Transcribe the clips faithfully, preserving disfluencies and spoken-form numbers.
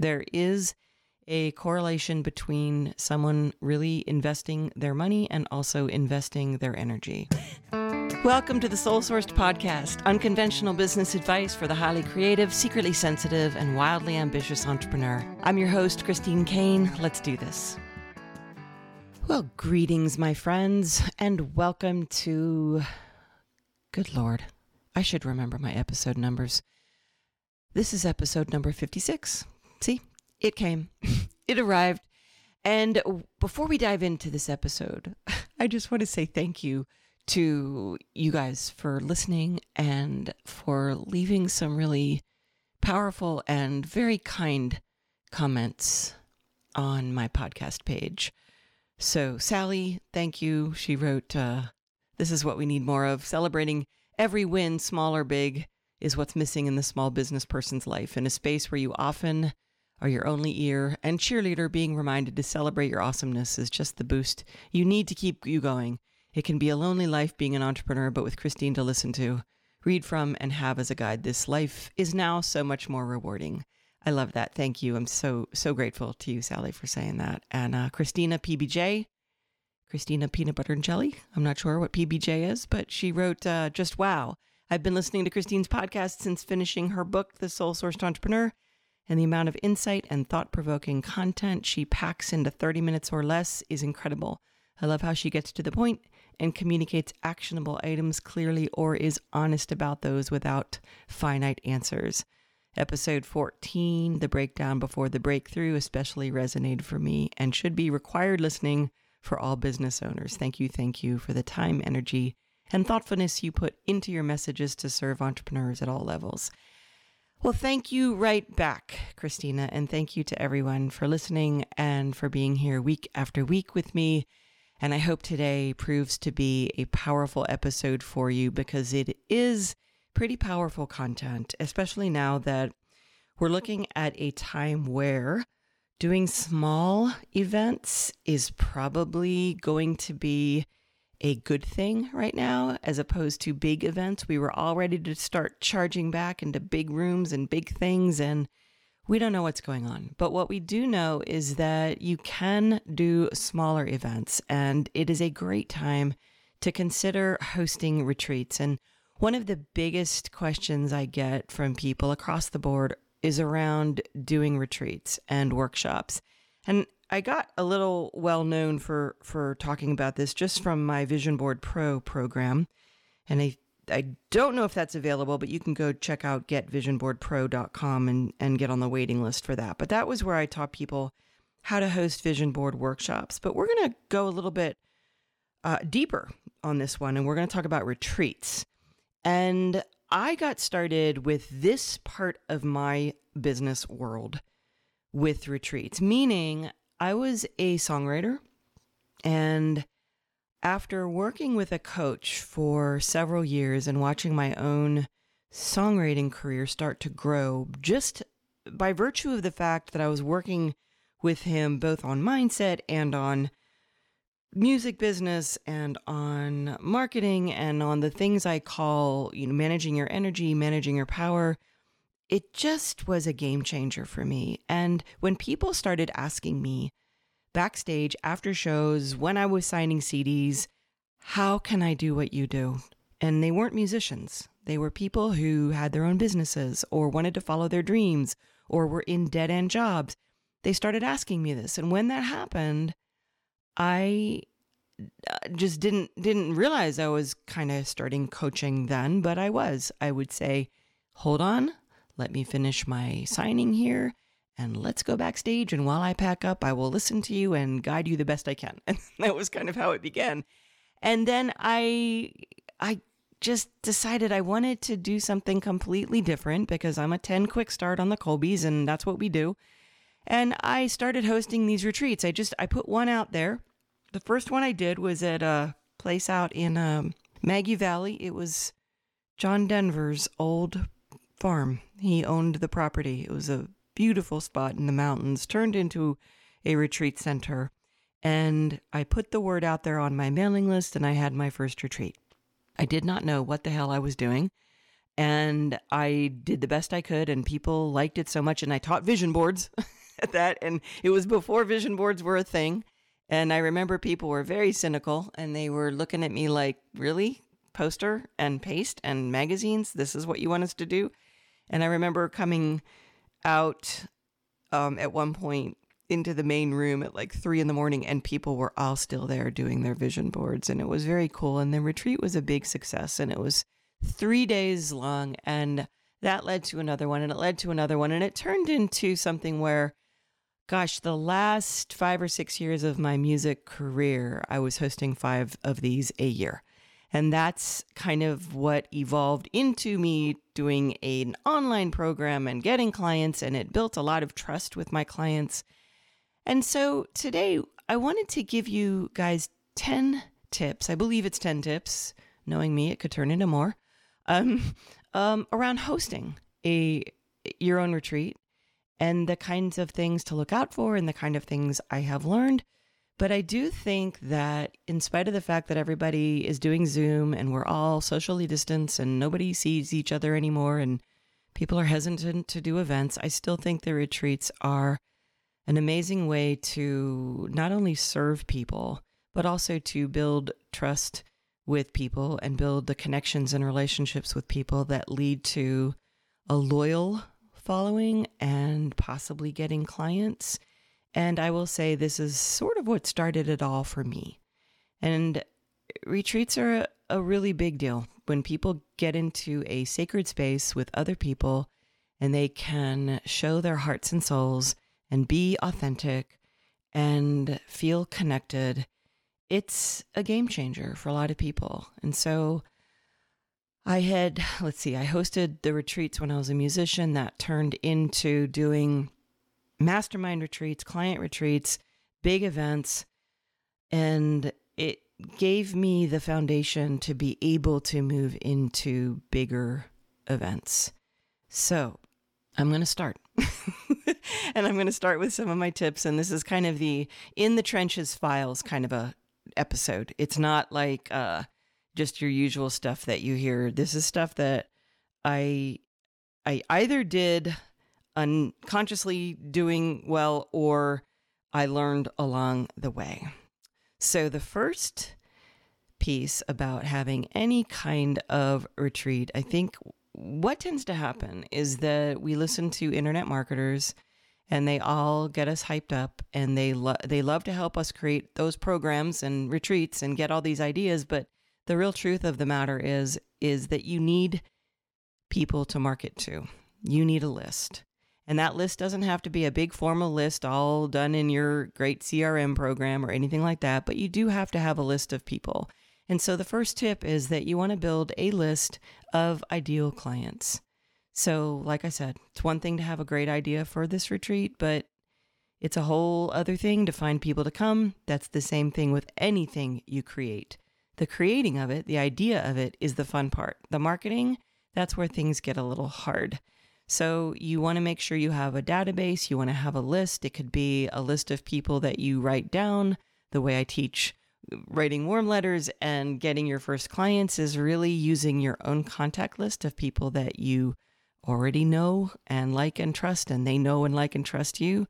there is a correlation between someone really investing their money and also investing their energy. Welcome to the Soul Sourced Podcast, unconventional business advice for the highly creative, secretly sensitive, and wildly ambitious entrepreneur. I'm your host, Christine Kane. Let's do this. Well, greetings, my friends, and welcome to... Good Lord, I should remember my episode numbers. This is episode number fifty-six. See, it came, it arrived. And before we dive into this episode, I just want to say thank you to you guys for listening and for leaving some really powerful and very kind comments on my podcast page. So Sally, thank you. She wrote, uh, this is what we need more of. Celebrating every win, small or big, is what's missing in the small business person's life. In a space where you often are your only ear and cheerleader, being reminded to celebrate your awesomeness is just the boost you need to keep you going. It can be a lonely life being an entrepreneur, but with Christine to listen to, read from, and have as a guide, this life is now so much more rewarding. I love that. Thank you. I'm so, so grateful to you, Sally, for saying that. And uh, Christina P B J, Christina Peanut Butter and Jelly. I'm not sure what P B J is, but she wrote, uh, just wow. I've been listening to Christine's podcast since finishing her book, The Soul-Sourced Entrepreneur, and the amount of insight and thought-provoking content she packs into thirty minutes or less is incredible. I love how she gets to the point and communicates actionable items clearly or is honest about those without finite answers. Episode fourteen, the breakdown before the breakthrough, especially resonated for me and should be required listening for all business owners. Thank you, thank you for the time, energy, and thoughtfulness you put into your messages to serve entrepreneurs at all levels. Well, thank you right back, Christina, and thank you to everyone for listening and for being here week after week with me. And I hope today proves to be a powerful episode for you, because it is pretty powerful content, especially now that we're looking at a time where doing small events is probably going to be a good thing right now, as opposed to big events. We were all ready to start charging back into big rooms and big things, and we don't know what's going on. But what we do know is that you can do smaller events, and it is a great time to consider hosting retreats. And one of the biggest questions I get from people across the board is around doing retreats and workshops. And I got a little well known for, for talking about this just from my Vision Board Pro program. And I I don't know if that's available, but you can go check out get vision board pro dot com and, and get on the waiting list for that. But that was where I taught people how to host vision board workshops. But we're going to go a little bit uh, deeper on this one, and we're going to talk about retreats. And I got started with this part of my business world with retreats, meaning I was a songwriter, and after working with a coach for several years and watching my own songwriting career start to grow, just by virtue of the fact that I was working with him both on mindset and on music business and on marketing and on the things I call, you know, managing your energy, managing your power, it just was a game changer for me. And when people started asking me backstage, after shows, when I was signing C Ds, how can I do what you do? And they weren't musicians. They were people who had their own businesses or wanted to follow their dreams or were in dead-end jobs. They started asking me this. And when that happened, I just didn't didn't realize I was kind of starting coaching then, but I was. I would say, hold on, let me finish my signing here. And let's go backstage, and while I pack up, I will listen to you and guide you the best I can. And that was kind of how it began. And then I I just decided I wanted to do something completely different, because I'm a ten quick start on the Colbys, and that's what we do. And I started hosting these retreats. I just, I put one out there. The first one I did was at a place out in um, Maggie Valley. It was John Denver's old farm. He owned the property. It was a beautiful spot in the mountains, turned into a retreat center. And I put the word out there on my mailing list, and I had my first retreat. I did not know what the hell I was doing. And I did the best I could, and people liked it so much. And I taught vision boards at that. And it was before vision boards were a thing. And I remember people were very cynical, and they were looking at me like, really? Poster and paste and magazines? This is what you want us to do? And I remember coming out um, at one point into the main room at like three in the morning, and people were all still there doing their vision boards. And it was very cool. And the retreat was a big success, and it was three days long. And that led to another one, and it led to another one. And it turned into something where, gosh, the last five or six years of my music career, I was hosting five of these a year. And that's kind of what evolved into me doing an online program and getting clients. And it built a lot of trust with my clients. And so today I wanted to give you guys ten tips. I believe it's ten tips. Knowing me, it could turn into more, um, um, around hosting a your own retreat, and the kinds of things to look out for and the kind of things I have learned. But I do think that in spite of the fact that everybody is doing Zoom and we're all socially distanced and nobody sees each other anymore and people are hesitant to do events, I still think the retreats are an amazing way to not only serve people, but also to build trust with people and build the connections and relationships with people that lead to a loyal following and possibly getting clients. And I will say this is sort of what started it all for me. And retreats are a, a really big deal. When people get into a sacred space with other people and they can show their hearts and souls and be authentic and feel connected, it's a game changer for a lot of people. And so I had, let's see, I hosted the retreats when I was a musician. That turned into doing mastermind retreats, client retreats, big events. And it gave me the foundation to be able to move into bigger events. So I'm going to start. And I'm going to start with some of my tips. And this is kind of the in the trenches files kind of a episode. It's not like uh, just your usual stuff that you hear. This is stuff that I I either did unconsciously doing well, or I learned along the way. So the first piece about having any kind of retreat, I think what tends to happen is that we listen to internet marketers and they all get us hyped up, and they, lo- they love to help us create those programs and retreats and get all these ideas. But the real truth of the matter is, is that you need people to market to. You need a list. And that list doesn't have to be a big formal list all done in your great C R M program or anything like that, but you do have to have a list of people. And so the first tip is that you want to build a list of ideal clients. So like I said, it's one thing to have a great idea for this retreat, but it's a whole other thing to find people to come. That's the same thing with anything you create. The creating of it, the idea of it, is the fun part. The marketing, that's where things get a little hard. So you want to make sure you have a database. You want to have a list. It could be a list of people that you write down. The way I teach writing warm letters and getting your first clients is really using your own contact list of people that you already know and like and trust, and they know and like and trust you.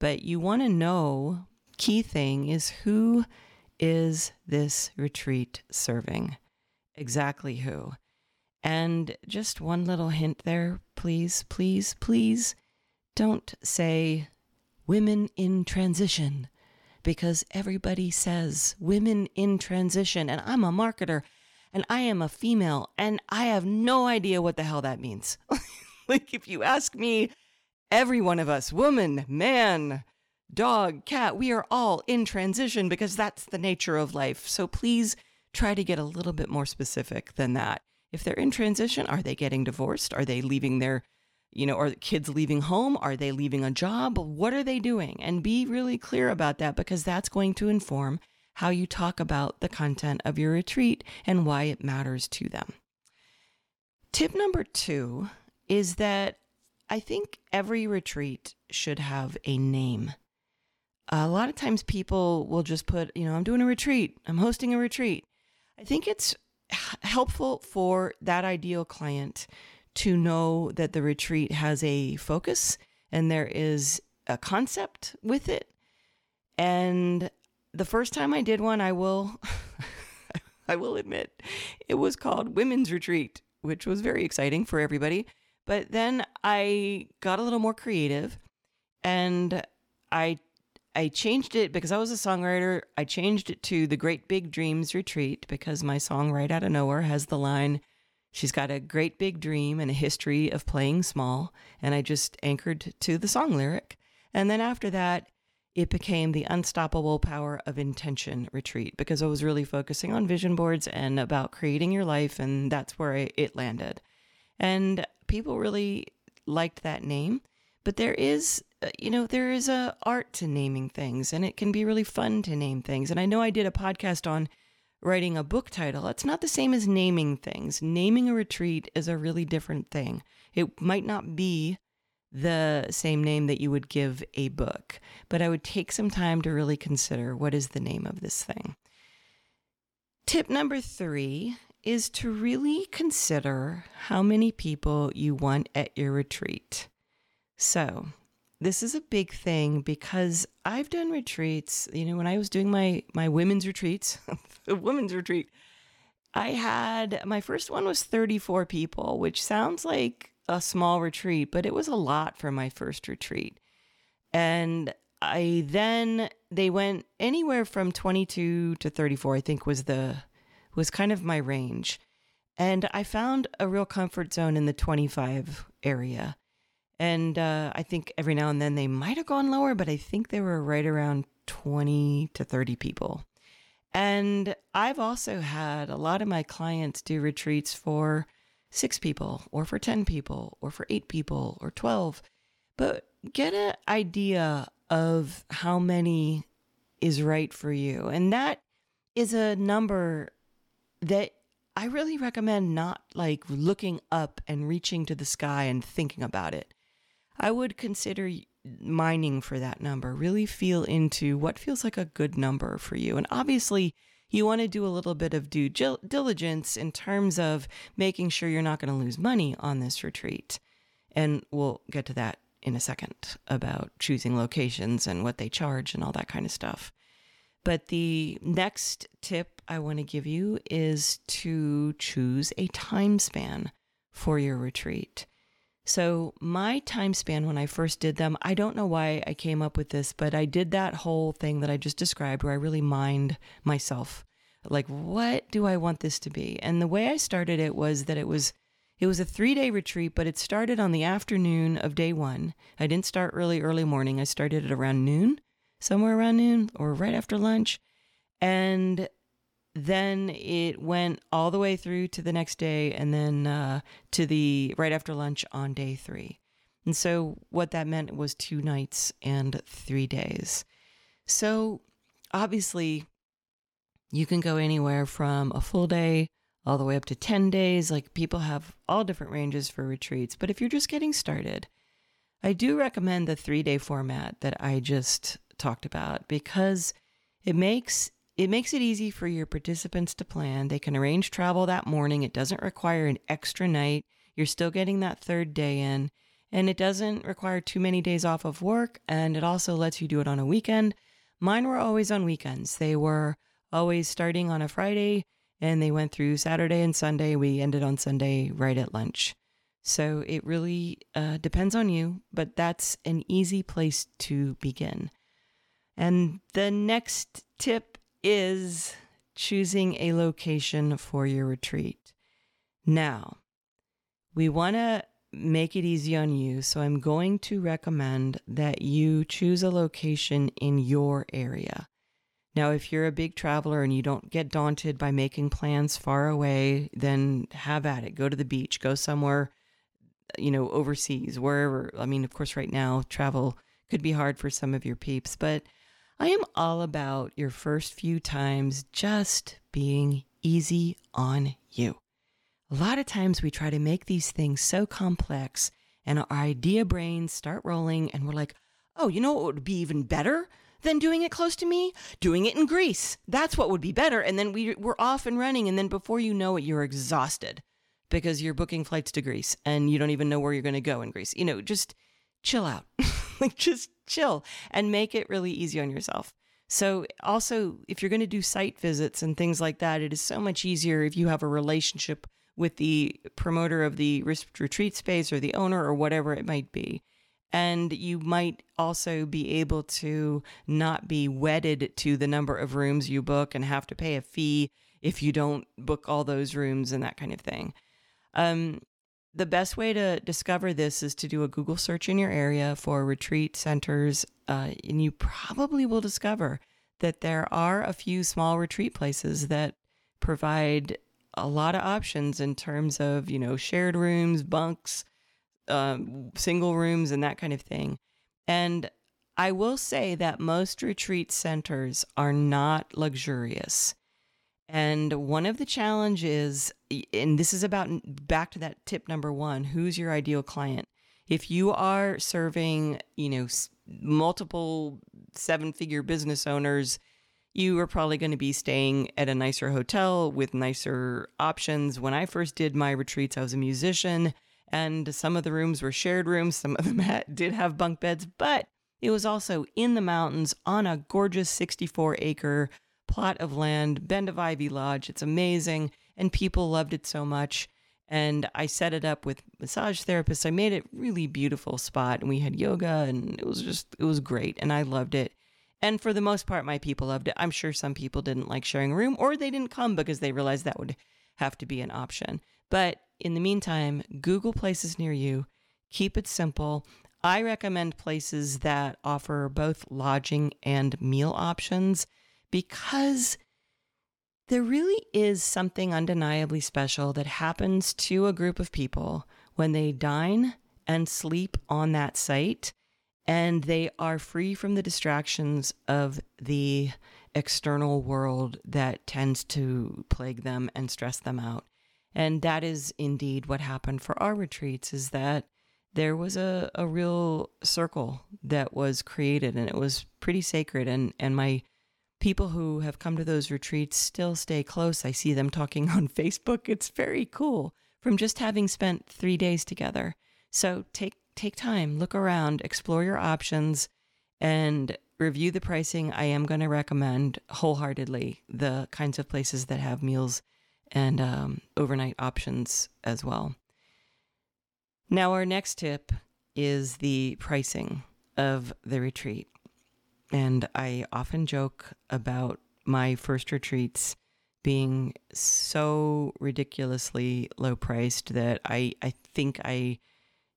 But you want to know, key thing is, who is this retreat serving? Exactly who. And just one little hint there, please, please, please don't say women in transition, because everybody says women in transition, and I'm a marketer and I am a female and I have no idea what the hell that means. Like if you ask me, every one of us, woman, man, dog, cat, we are all in transition because that's the nature of life. So please try to get a little bit more specific than that. If they're in transition, are they getting divorced? Are they leaving their, you know, are kids leaving home? Are they leaving a job? What are they doing? And be really clear about that, because that's going to inform how you talk about the content of your retreat and why it matters to them. Tip number two is that I think every retreat should have a name. A lot of times people will just put, you know, I'm doing a retreat, I'm hosting a retreat. I think it's helpful for that ideal client to know that the retreat has a focus and there is a concept with it. And the first time I did one, I will, I will admit, it was called Women's Retreat, which was very exciting for everybody. But then I got a little more creative, and I I changed it because I was a songwriter. I changed it to the Great Big Dreams Retreat because my song Right Out of Nowhere has the line, "She's got a great big dream and a history of playing small," and I just anchored to the song lyric. And then after that, it became the Unstoppable Power of Intention Retreat because I was really focusing on vision boards and about creating your life, and that's where I, it landed. And people really liked that name, but there is, you know, there is a art to naming things, and it can be really fun to name things. And I know I did a podcast on writing a book title. It's not the same as naming things. Naming a retreat is a really different thing. It might not be the same name that you would give a book, but I would take some time to really consider, what is the name of this thing? Tip number three is to really consider how many people you want at your retreat. So this is a big thing because I've done retreats, you know, when I was doing my, my women's retreats, the women's retreat, I had, my first one was thirty-four people, which sounds like a small retreat, but it was a lot for my first retreat. And I then, they went anywhere from twenty-two to thirty-four, I think was the, was kind of my range. And I found a real comfort zone in the twenty-five area. And uh, I think every now and then they might have gone lower, but I think they were right around twenty to thirty people. And I've also had a lot of my clients do retreats for six people or for ten people or for eight people or twelve. But get an idea of how many is right for you. And that is a number that I really recommend not like looking up and reaching to the sky and thinking about it. I would consider mining for that number. Really feel into what feels like a good number for you. And obviously, you want to do a little bit of due diligence in terms of making sure you're not going to lose money on this retreat. And we'll get to that in a second about choosing locations and what they charge and all that kind of stuff. But the next tip I want to give you is to choose a time span for your retreat. So my time span when I first did them, I don't know why I came up with this, but I did that whole thing that I just described where I really mind myself. Like, what do I want this to be? And the way I started it was that it was it was a three-day retreat, but it started on the afternoon of day one. I didn't start really early morning. I started at around noon, somewhere around noon or right after lunch. And then it went all the way through to the next day and then uh, to the right after lunch on day three. And so what that meant was two nights and three days. So obviously you can go anywhere from a full day all the way up to ten days. Like, people have all different ranges for retreats. But if you're just getting started, I do recommend the three-day format that I just talked about because it makes It makes it easy for your participants to plan. They can arrange travel that morning. It doesn't require an extra night. You're still getting that third day in. And it doesn't require too many days off of work. And it also lets you do it on a weekend. Mine were always on weekends. They were always starting on a Friday. And they went through Saturday and Sunday. We ended on Sunday right at lunch. So it really uh, depends on you. But that's an easy place to begin. And the next tip is choosing a location for your retreat. Now, we want to make it easy on you, so I'm going to recommend that you choose a location in your area. Now, if you're a big traveler and you don't get daunted by making plans far away, then have at it. Go to the beach, go somewhere, you know, overseas, wherever. I mean, of course, right now, travel could be hard for some of your peeps, but I am all about your first few times just being easy on you. A lot of times we try to make these things so complex and our idea brains start rolling and we're like, oh, you know what would be even better than doing it close to me? Doing it in Greece. That's what would be better. And then we, we're off and running. And then before you know it, you're exhausted because you're booking flights to Greece and you don't even know where you're going to go in Greece. You know, just chill out, like just chill and make it really easy on yourself. So also, if you're going to do site visits and things like that, it is so much easier if you have a relationship with the promoter of the retreat space or the owner or whatever it might be. And you might also be able to not be wedded to the number of rooms you book and have to pay a fee if you don't book all those rooms and that kind of thing. Um, the best way to discover this is to do a Google search in your area for retreat centers, uh, and you probably will discover that there are a few small retreat places that provide a lot of options in terms of, you know, shared rooms, bunks, Um, single rooms and that kind of thing. And I will say that most retreat centers are not luxurious. And one of the challenges, and this is about back to that tip number one, who's your ideal client? If you are serving, you know, multiple seven-figure business owners, you are probably going to be staying at a nicer hotel with nicer options. When I first did my retreats, I was a musician. And some of the rooms were shared rooms. Some of them had, did have bunk beds, but it was also in the mountains on a gorgeous sixty-four acre plot of land, Bend of Ivy Lodge. It's amazing. And people loved it so much. And I set it up with massage therapists. I made it really beautiful spot, and we had yoga, and it was just, it was great. And I loved it. And for the most part, my people loved it. I'm sure some people didn't like sharing a room, or they didn't come because they realized that would have to be an option. But in the meantime, Google places near you. Keep it simple. I recommend places that offer both lodging and meal options, because there really is something undeniably special that happens to a group of people when they dine and sleep on that site, and they are free from the distractions of the external world that tends to plague them and stress them out. And that is indeed what happened for our retreats, is that there was a, a real circle that was created, and it was pretty sacred. And, and my people who have come to those retreats still stay close. I see them talking on Facebook. It's very cool from just having spent three days together. So take, take time, look around, explore your options, and review the pricing. I am going to recommend wholeheartedly the kinds of places that have meals and um, overnight options as well. Now, our next tip is the pricing of the retreat. And I often joke about my first retreats being so ridiculously low priced that I, I think I,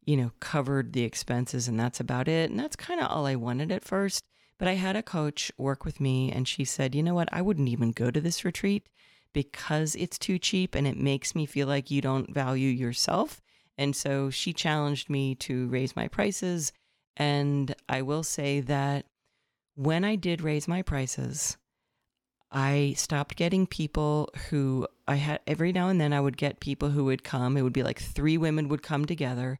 you know, covered the expenses, and that's about it. And that's kind of all I wanted at first. But I had a coach work with me, and she said, you know what, I wouldn't even go to this retreat because it's too cheap and it makes me feel like you don't value yourself. And so she challenged me to raise my prices. And I will say that when I did raise my prices, I stopped getting people who I had every now and then I would get people who would come. It would be like three women would come together,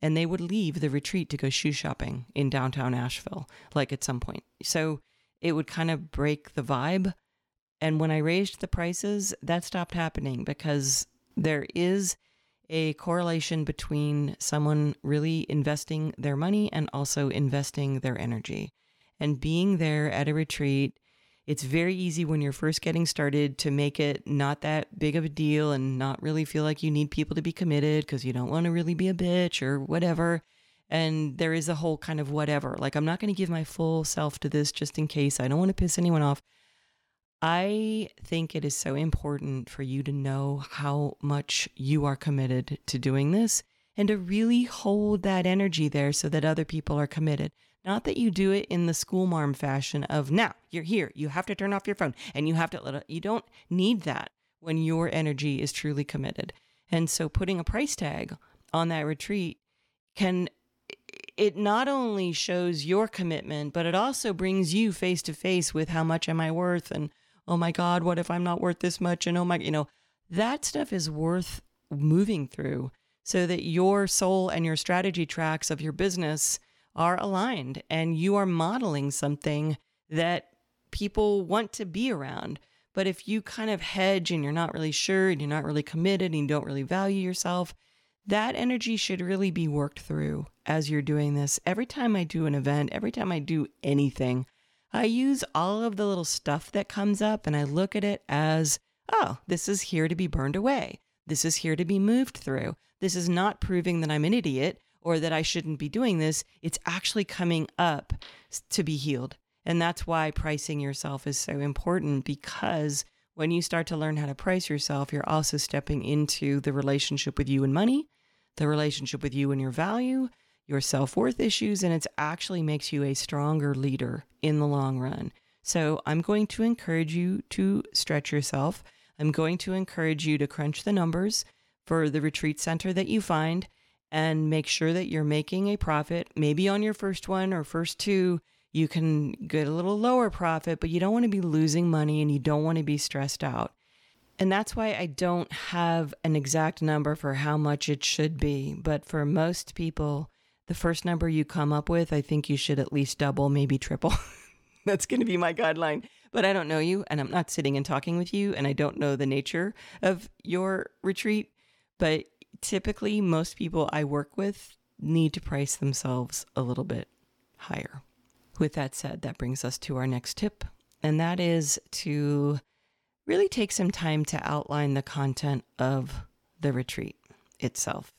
and they would leave the retreat to go shoe shopping in downtown Asheville, like at some point. So it would kind of break the vibe. And when I raised the prices, that stopped happening, because there is a correlation between someone really investing their money and also investing their energy. And being there at a retreat, it's very easy when you're first getting started to make it not that big of a deal and not really feel like you need people to be committed because you don't want to really be a bitch or whatever. And there is a whole kind of whatever. Like, I'm not going to give my full self to this just in case. I don't want to piss anyone off. I think it is so important for you to know how much you are committed to doing this and to really hold that energy there so that other people are committed. Not that you do it in the school marm fashion of, now you're here, you have to turn off your phone and you have to let it, you don't need that when your energy is truly committed. And so putting a price tag on that retreat can, it not only shows your commitment, but it also brings you face to face with how much am I worth? And oh my God, what if I'm not worth this much? And oh my, you know, that stuff is worth moving through so that your soul and your strategy tracks of your business are aligned and you are modeling something that people want to be around. But if you kind of hedge and you're not really sure and you're not really committed and you don't really value yourself, that energy should really be worked through as you're doing this. Every time I do an event, every time I do anything, I use all of the little stuff that comes up and I look at it as, oh, this is here to be burned away. This is here to be moved through. This is not proving that I'm an idiot or that I shouldn't be doing this. It's actually coming up to be healed. And that's why pricing yourself is so important, because when you start to learn how to price yourself, you're also stepping into the relationship with you and money, the relationship with you and your value, your self-worth issues, and it actually makes you a stronger leader in the long run. So I'm going to encourage you to stretch yourself. I'm going to encourage you to crunch the numbers for the retreat center that you find and make sure that you're making a profit. Maybe on your first one or first two, you can get a little lower profit, but you don't want to be losing money and you don't want to be stressed out. And that's why I don't have an exact number for how much it should be. But for most people, the first number you come up with, I think you should at least double, maybe triple. That's going to be my guideline. But I don't know you, and I'm not sitting and talking with you, and I don't know the nature of your retreat. But typically, most people I work with need to price themselves a little bit higher. With that said, that brings us to our next tip, and that is to really take some time to outline the content of the retreat itself.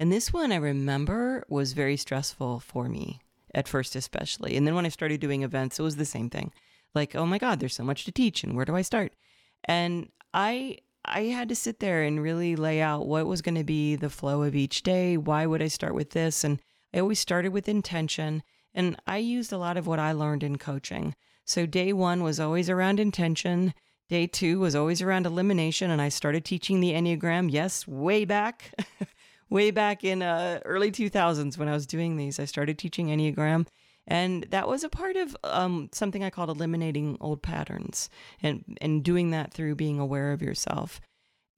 And this one, I remember, was very stressful for me at first, especially. And then when I started doing events, it was the same thing. Like, oh my God, there's so much to teach, and where do I start? And I I had to sit there and really lay out what was going to be the flow of each day. Why would I start with this? And I always started with intention. And I used a lot of what I learned in coaching. So day one was always around intention. Day two was always around elimination. And I started teaching the Enneagram, yes, way back, way back in uh, early two thousands when I was doing these. I started teaching Enneagram. And that was a part of um, something I called eliminating old patterns and, and doing that through being aware of yourself.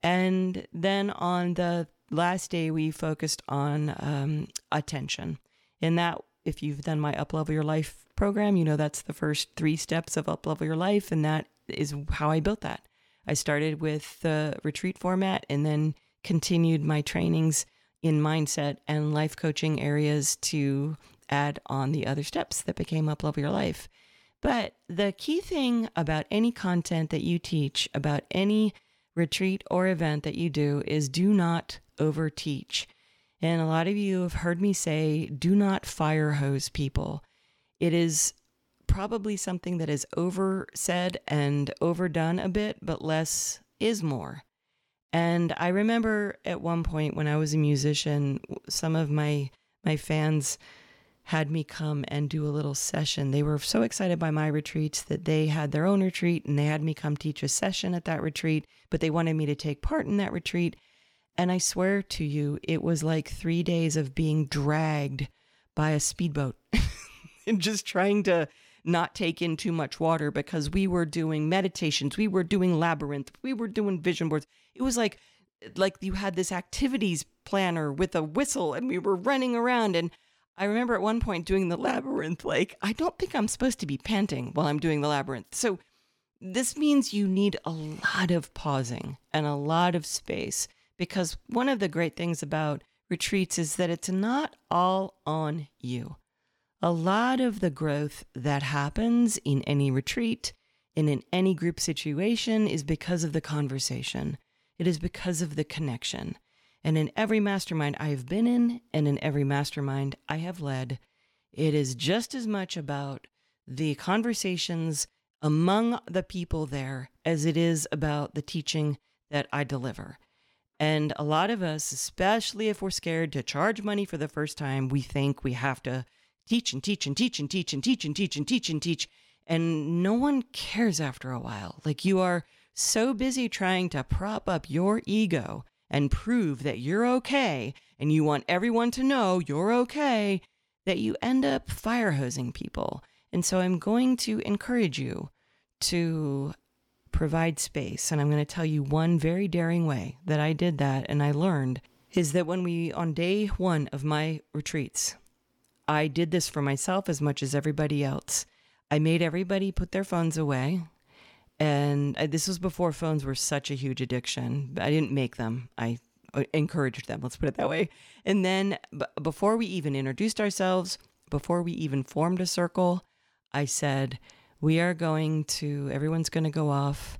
And then on the last day, we focused on um, attention. And that if you've done my Uplevel Your Life program, you know that's the first three steps of Uplevel Your Life, and that is how I built that. I started with the retreat format and then continued my trainings in mindset and life coaching areas to add on the other steps that became Uplevel Your Life. But the key thing about any content that you teach, about any retreat or event that you do, is do not overteach. And a lot of you have heard me say, do not fire hose people. It is probably something that is over said and overdone a bit, but less is more. And I remember at one point when I was a musician, some of my, my fans had me come and do a little session. They were so excited by my retreats that they had their own retreat and they had me come teach a session at that retreat, but they wanted me to take part in that retreat. And I swear to you, it was like three days of being dragged by a speedboat and just trying to not take in too much water, because we were doing meditations, we were doing labyrinth, we were doing vision boards. It was like like you had this activities planner with a whistle and we were running around. And I remember at one point doing the labyrinth, like, I don't think I'm supposed to be panting while I'm doing the labyrinth. So this means you need a lot of pausing and a lot of space. Because one of the great things about retreats is that it's not all on you. A lot of the growth that happens in any retreat and in any group situation is because of the conversation. It is because of the connection. And in every mastermind I have been in, and in every mastermind I have led, it is just as much about the conversations among the people there as it is about the teaching that I deliver. And a lot of us, especially if we're scared to charge money for the first time, we think we have to teach and teach and teach and teach and teach and teach and teach and teach. And no one cares after a while. Like, you are so busy trying to prop up your ego and prove that you're okay, and you want everyone to know you're okay, that you end up fire hosing people. And so I'm going to encourage you to provide space. And I'm going to tell you one very daring way that I did that and I learned is that when we, on day one of my retreats, I did this for myself as much as everybody else. I made everybody put their phones away And I, this was before phones were such a huge addiction. I didn't make them. I encouraged them. Let's put it that way. And then b- before we even introduced ourselves, before we even formed a circle, I said, we are going to, everyone's going to go off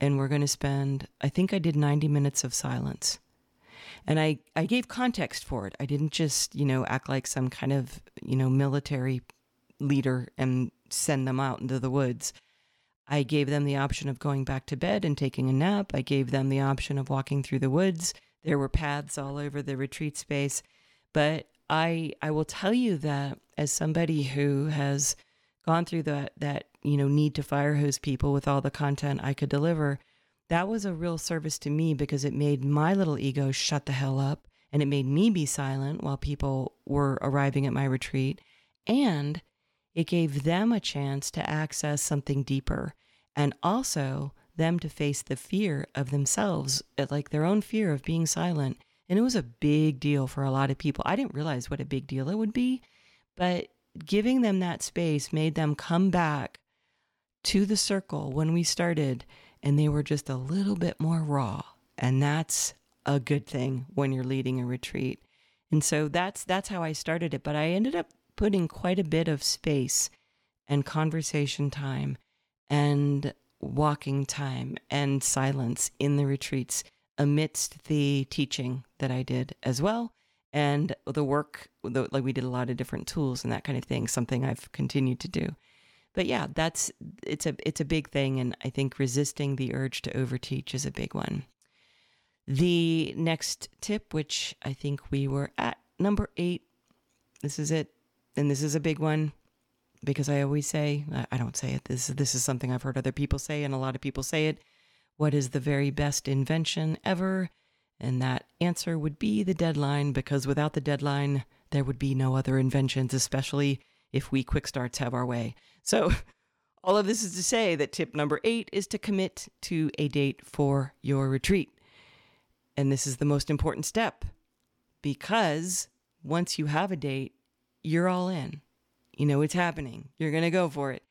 and we're going to spend, I think I did ninety minutes of silence. And I, I gave context for it. I didn't just, you know, act like some kind of, you know, military leader and send them out into the woods. I gave them the option of going back to bed and taking a nap. I gave them the option of walking through the woods. There were paths all over the retreat space. But I I will tell you that as somebody who has gone through that, that you know, need to fire hose people with all the content I could deliver, that was a real service to me because it made my little ego shut the hell up and it made me be silent while people were arriving at my retreat. And it gave them a chance to access something deeper and also them to face the fear of themselves, like their own fear of being silent. And it was a big deal for a lot of people. I didn't realize what a big deal it would be, but giving them that space made them come back to the circle when we started and they were just a little bit more raw. And that's a good thing when you're leading a retreat. And so that's that's how I started it. But I ended up putting quite a bit of space and conversation time and walking time and silence in the retreats amidst the teaching that I did as well. And the work, the, like we did a lot of different tools and that kind of thing, something I've continued to do. But yeah, that's, it's a, it's a big thing. And I think resisting the urge to overteach is a big one. The next tip, which I think we were at number eight, this is it. And this is a big one because I always say, I don't say it, this, this is something I've heard other people say and a lot of people say it. What is the very best invention ever? And that answer would be the deadline, because without the deadline, there would be no other inventions, especially if we quick starts have our way. So all of this is to say that tip number eight is to commit to a date for your retreat. And this is the most important step because once you have a date, you're all in, you know, it's happening. You're going to go for it.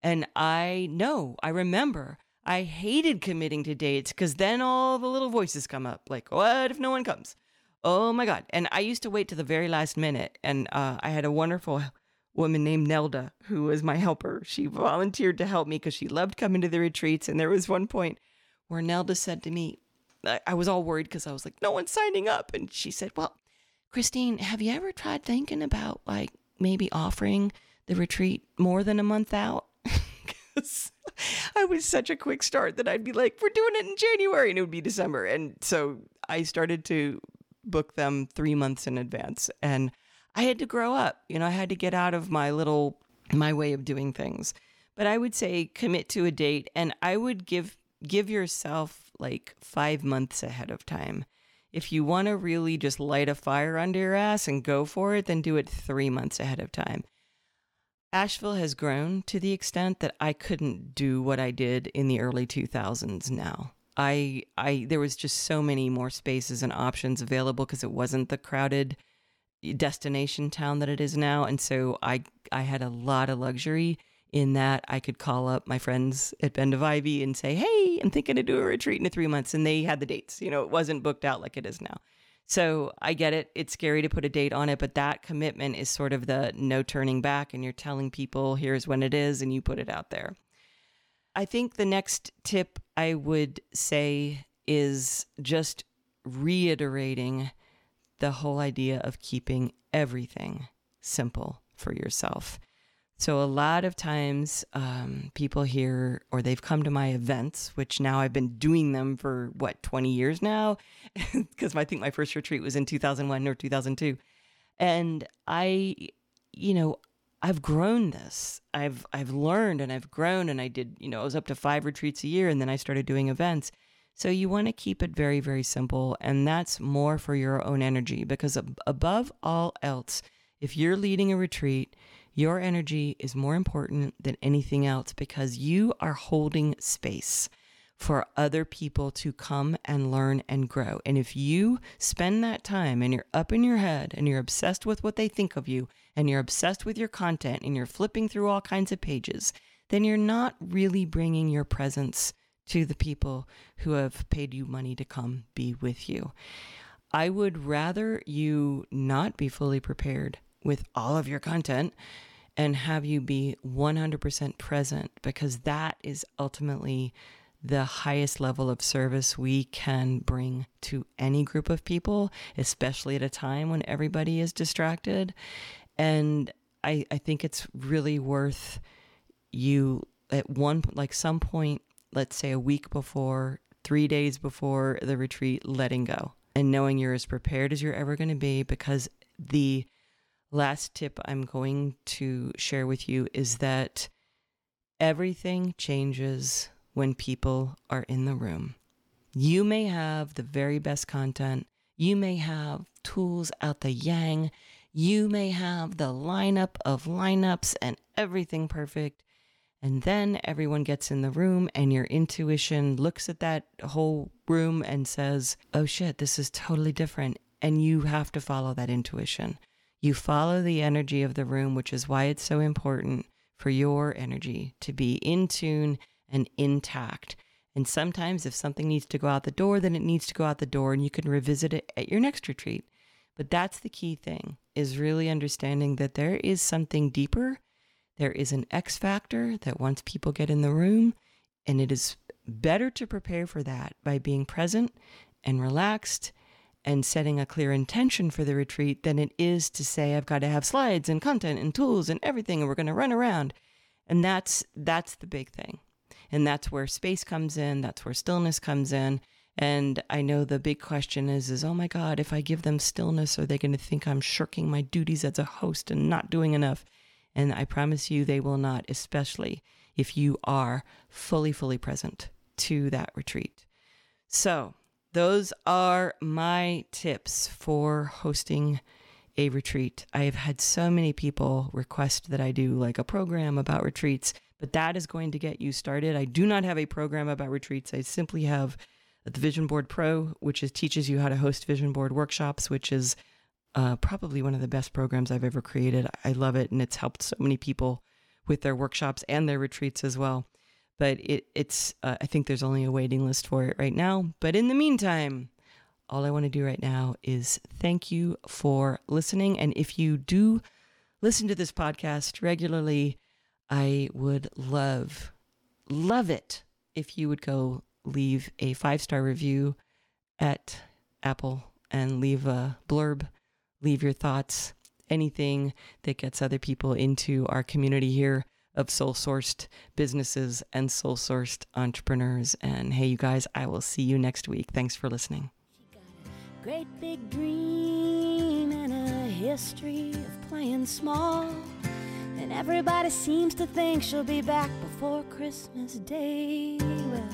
And I know, I remember I hated committing to dates because then all the little voices come up like, what if no one comes? Oh my God. And I used to wait to the very last minute. And uh, I had a wonderful woman named Nelda, who was my helper. She volunteered to help me because she loved coming to the retreats. And there was one point where Nelda said to me, I, I was all worried because I was like, no one's signing up. And she said, well, Christine, have you ever tried thinking about like maybe offering the retreat more than a month out? Because I was such a quick start that I'd be like, we're doing it in January and it would be December. And so I started to book them three months in advance and I had to grow up. You know, I had to get out of my little, my way of doing things. But I would say commit to a date and I would give, give yourself like five months ahead of time. If you want to really just light a fire under your ass and go for it, then do it three months ahead of time. Asheville has grown to the extent that I couldn't do what I did in the early two thousands now. I, I, there was just so many more spaces and options available because it wasn't the crowded destination town that it is now. And so I, I had a lot of luxury in that I could call up my friends at Bend of Ivy and say, hey, I'm thinking to do a retreat in three months. And they had the dates, you know, it wasn't booked out like it is now. So I get it. It's scary to put a date on it, but that commitment is sort of the no turning back. And you're telling people, here's when it is, and you put it out there. I think the next tip I would say is just reiterating the whole idea of keeping everything simple for yourself. So a lot of times um, people hear, or they've come to my events, which now I've been doing them for what, twenty years now, because I think my first retreat was in two thousand one or two thousand two. And I, you know, I've grown this, I've, I've learned and I've grown and I did, you know, I was up to five retreats a year and then I started doing events. So you want to keep it very, very simple. And that's more for your own energy because above all else, if you're leading a retreat, your energy is more important than anything else because you are holding space for other people to come and learn and grow. And if you spend that time and you're up in your head and you're obsessed with what they think of you and you're obsessed with your content and you're flipping through all kinds of pages, then you're not really bringing your presence to the people who have paid you money to come be with you. I would rather you not be fully prepared with all of your content and have you be one hundred percent present, because that is ultimately the highest level of service we can bring to any group of people, especially at a time when everybody is distracted. And I, I think it's really worth you at one, like some point, let's say a week before, three days before the retreat, letting go and knowing you're as prepared as you're ever going to be. Because the last tip I'm going to share with you is that everything changes when people are in the room. You may have the very best content. You may have tools out the yang. You may have the lineup of lineups and everything perfect. And then everyone gets in the room and your intuition looks at that whole room and says, oh shit, this is totally different. And you have to follow that intuition. You follow the energy of the room, which is why it's so important for your energy to be in tune and intact. And sometimes if something needs to go out the door, then it needs to go out the door, and you can revisit it at your next retreat. But that's the key thing, is really understanding that there is something deeper. There is an X factor that once people get in the room, and it is better to prepare for that by being present and relaxed and setting a clear intention for the retreat than it is to say, I've got to have slides and content and tools and everything, and we're going to run around. And that's that's the big thing. And that's where space comes in. That's where stillness comes in. And I know the big question is, is, oh my God, if I give them stillness, are they going to think I'm shirking my duties as a host and not doing enough? And I promise you they will not, especially if you are fully, fully present to that retreat. So those are my tips for hosting a retreat. I have had so many people request that I do like a program about retreats, but that is going to get you started. I do not have a program about retreats. I simply have the Vision Board Pro, which is teaches you how to host vision board workshops, which is uh, probably one of the best programs I've ever created. I love it, and it's helped so many people with their workshops and their retreats as well. But it, it's uh, I think there's only a waiting list for it right now. But in the meantime, all I want to do right now is thank you for listening. And if you do listen to this podcast regularly, I would love, love it if you would go leave a five-star review at Apple and leave a blurb, leave your thoughts, anything that gets other people into our community here of soul-sourced businesses and soul-sourced entrepreneurs. And hey, you guys, I will see you next week. Thanks for listening. She got a great big dream and a history of playing small. And everybody seems to think she'll be back before Christmas Day. Well,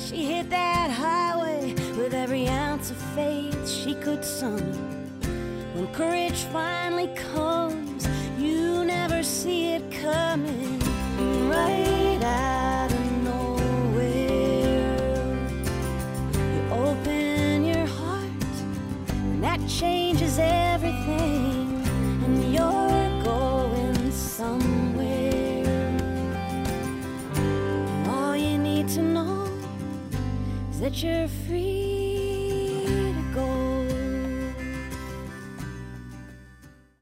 she hit that highway with every ounce of faith she could summon. When courage finally comes, you never see it coming. Right out of nowhere, you open your heart, and that changes everything. And you're going somewhere. And all you need to know is that you're free.